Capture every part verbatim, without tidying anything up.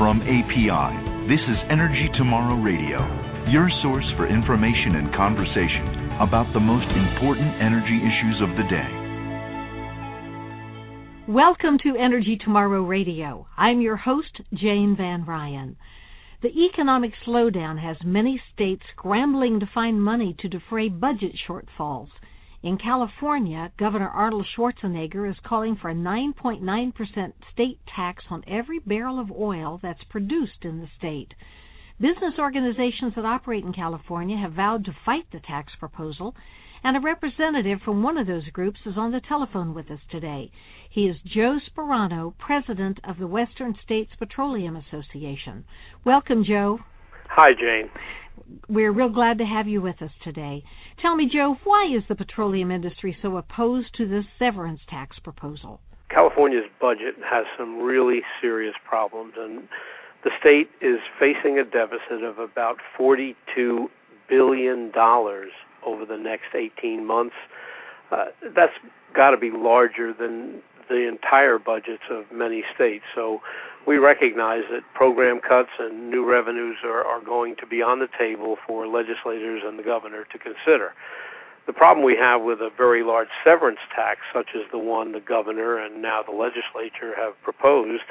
from A P I. This is Energy Tomorrow Radio, your source for information and conversation about the most important energy issues of the day. Welcome to Energy Tomorrow Radio. I'm your host, Jane Van Ryan. The economic slowdown has many states scrambling to find money to defray budget shortfalls. In California, Governor Arnold Schwarzenegger is calling for a nine point nine percent state tax on every barrel of oil that's produced in the state. Business organizations that operate in California have vowed to fight the tax proposal, and a representative from one of those groups is on the telephone with us today. He is Joe Sparano, president of the Western States Petroleum Association. Welcome, Joe. Hi, Jane. We're real glad to have you with us today. Tell me, Joe, why is the petroleum industry so opposed to this severance tax proposal? California's budget has some really serious problems, and the state is facing a deficit of about forty-two billion dollars over the next eighteen months. Uh, that's got to be larger than the entire budgets of many states. So we recognize that program cuts and new revenues are, are going to be on the table for legislators and the governor to consider. The problem we have with a very large severance tax, such as the one the governor and now the legislature have proposed,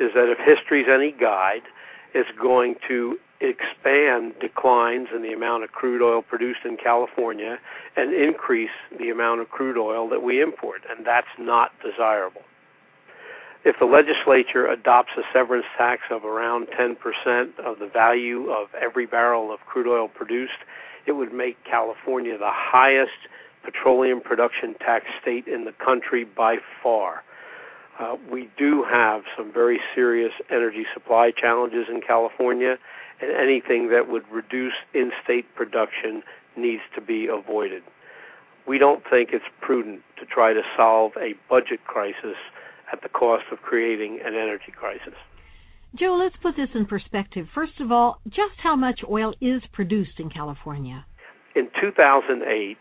is that if history's any guide, it's going to expand declines in the amount of crude oil produced in California and increase the amount of crude oil that we import, and that's not desirable. If the legislature adopts a severance tax of around ten percent of the value of every barrel of crude oil produced, it would make California the highest petroleum production tax state in the country by far. Uh, we do have some very serious energy supply challenges in California, and anything that would reduce in-state production needs to be avoided. We don't think it's prudent to try to solve a budget crisis at the cost of creating an energy crisis. Joe, let's put this in perspective. First of all, just how much oil is produced in California? In two thousand eight,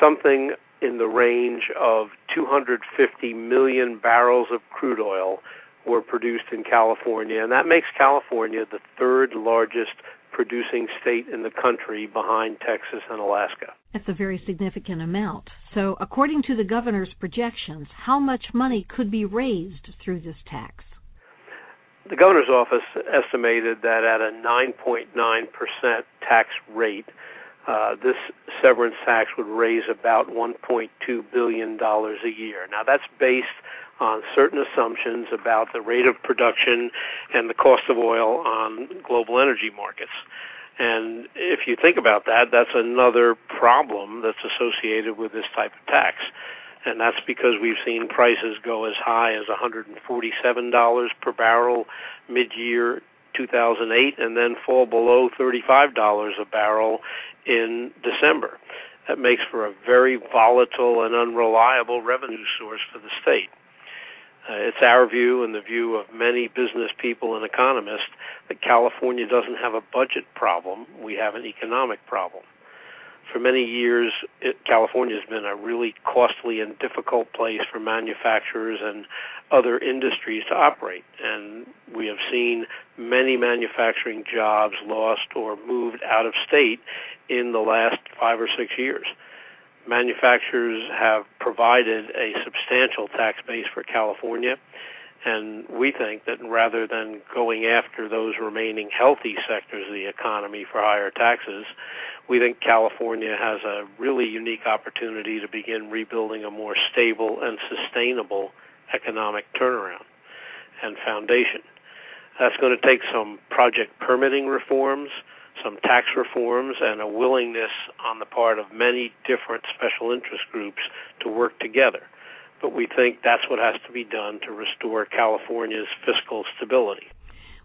something in the range of two hundred fifty million barrels of crude oil were produced in California, and that makes California the third largest producing state in the country behind Texas and Alaska. That's a very significant amount. So according to the governor's projections, how much money could be raised through this tax? The governor's office estimated that at a nine point nine percent tax rate, Uh, this severance tax would raise about one point two billion dollars a year. Now, that's based on certain assumptions about the rate of production and the cost of oil on global energy markets. And if you think about that, that's another problem that's associated with this type of tax. And that's because we've seen prices go as high as one hundred forty-seven dollars per barrel mid-year two thousand eight and then fall below thirty-five dollars a barrel in December. That makes for a very volatile and unreliable revenue source for the state. Uh, it's our view and the view of many business people and economists that California doesn't have a budget problem. We have an economic problem. For many years, it, California has been a really costly and difficult place for manufacturers and other industries to operate. And we have seen many manufacturing jobs lost or moved out of state in the last five or six years. Manufacturers have provided a substantial tax base for California, and we think that rather than going after those remaining healthy sectors of the economy for higher taxes, we think California has a really unique opportunity to begin rebuilding a more stable and sustainable economic turnaround and foundation. That's going to take some project permitting reforms, some tax reforms, and a willingness on the part of many different special interest groups to work together. But we think that's what has to be done to restore California's fiscal stability.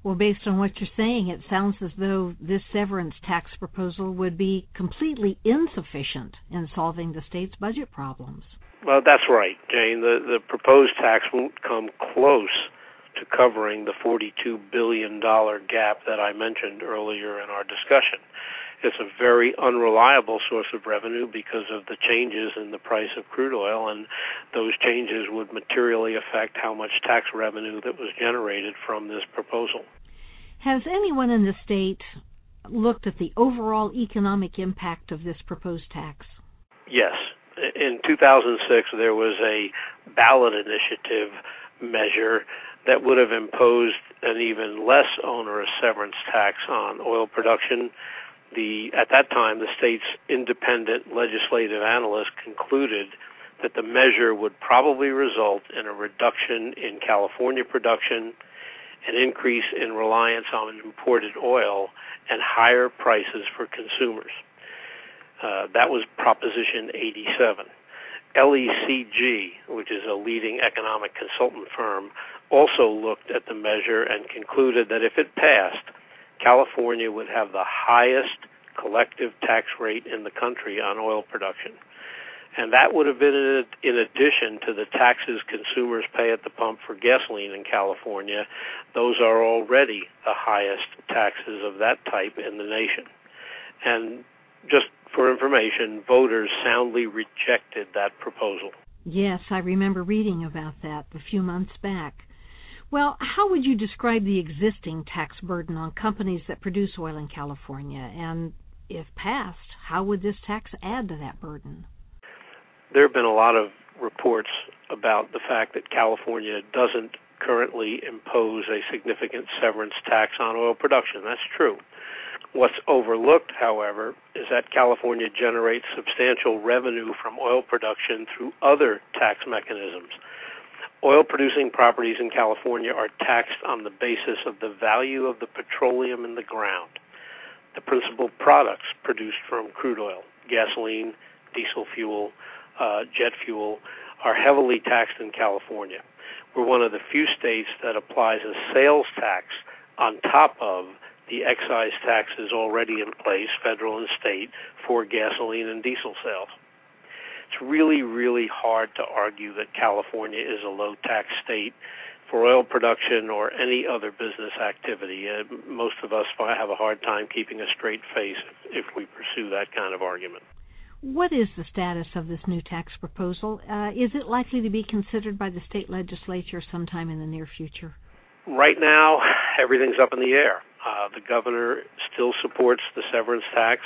Well, based on what you're saying, it sounds as though this severance tax proposal would be completely insufficient in solving the state's budget problems. Well, that's right, Jane. The, the proposed tax won't come close to covering the forty-two billion dollars gap that I mentioned earlier in our discussion. It's a very unreliable source of revenue because of the changes in the price of crude oil, and those changes would materially affect how much tax revenue that was generated from this proposal. Has anyone in the state looked at the overall economic impact of this proposed tax? Yes. In two thousand six, there was a ballot initiative measure that would have imposed an even less onerous severance tax on oil production. The, at that time, the state's independent legislative analyst concluded that the measure would probably result in a reduction in California production, an increase in reliance on imported oil, and higher prices for consumers. Uh, that was Proposition eighty-seven. L E C G, which is a leading economic consultant firm, also looked at the measure and concluded that if it passed, California would have the highest collective tax rate in the country on oil production. And that would have been in addition to the taxes consumers pay at the pump for gasoline in California. Those are already the highest taxes of that type in the nation. And just for information, voters soundly rejected that proposal. Yes, I remember reading about that a few months back. Well, how would you describe the existing tax burden on companies that produce oil in California? And if passed, how would this tax add to that burden? There have been a lot of reports about the fact that California doesn't currently impose a significant severance tax on oil production. That's true. What's overlooked, however, is that California generates substantial revenue from oil production through other tax mechanisms. Oil-producing properties in California are taxed on the basis of the value of the petroleum in the ground, the principal products produced from crude oil, gasoline, diesel fuel, Uh, jet fuel, are heavily taxed in California. We're one of the few states that applies a sales tax on top of the excise taxes already in place, federal and state, for gasoline and diesel sales. It's really, really hard to argue that California is a low-tax state for oil production or any other business activity. Uh, most of us have a hard time keeping a straight face if we pursue that kind of argument. What is the status of this new tax proposal? Uh, is it likely to be considered by the state legislature sometime in the near future? Right now, everything's up in the air. Uh, the governor still supports the severance tax,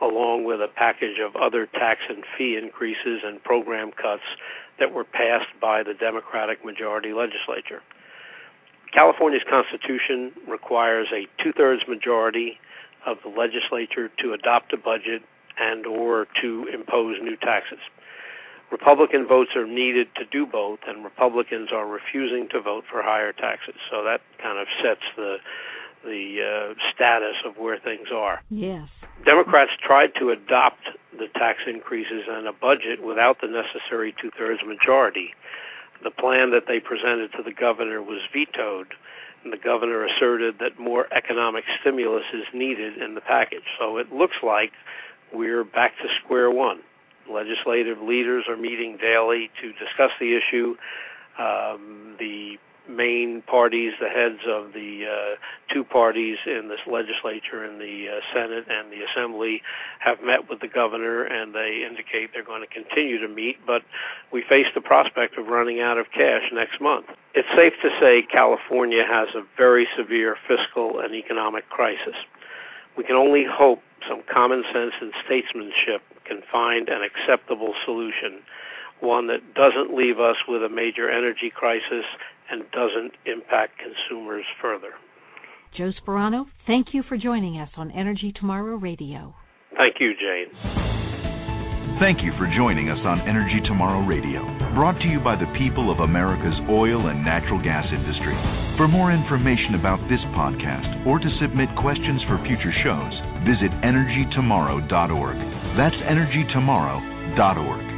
along with a package of other tax and fee increases and program cuts that were passed by the Democratic majority legislature. California's Constitution requires a two-thirds majority of the legislature to adopt a budget and or to impose new taxes. Republican votes are needed to do both, and Republicans are refusing to vote for higher taxes. So that kind of sets the the uh, status of where things are. Yes. Democrats tried to adopt the tax increases and a budget without the necessary two-thirds majority. The plan that they presented to the governor was vetoed, and the governor asserted that more economic stimulus is needed in the package. So it looks like we're back to square one. Legislative leaders are meeting daily to discuss the issue. Um, the main parties, the heads of the uh, two parties in this legislature, in the uh, Senate and the Assembly, have met with the governor, and they indicate they're going to continue to meet, but we face the prospect of running out of cash next month. It's safe to say California has a very severe fiscal and economic crisis. We can only hope some common sense and statesmanship can find an acceptable solution, one that doesn't leave us with a major energy crisis and doesn't impact consumers further. Joe Sparano, thank you for joining us on Energy Tomorrow Radio. Thank you, Jane. Thank you for joining us on Energy Tomorrow Radio, brought to you by the people of America's oil and natural gas industry. For more information about this podcast or to submit questions for future shows, visit energy tomorrow dot org. That's energy tomorrow dot org.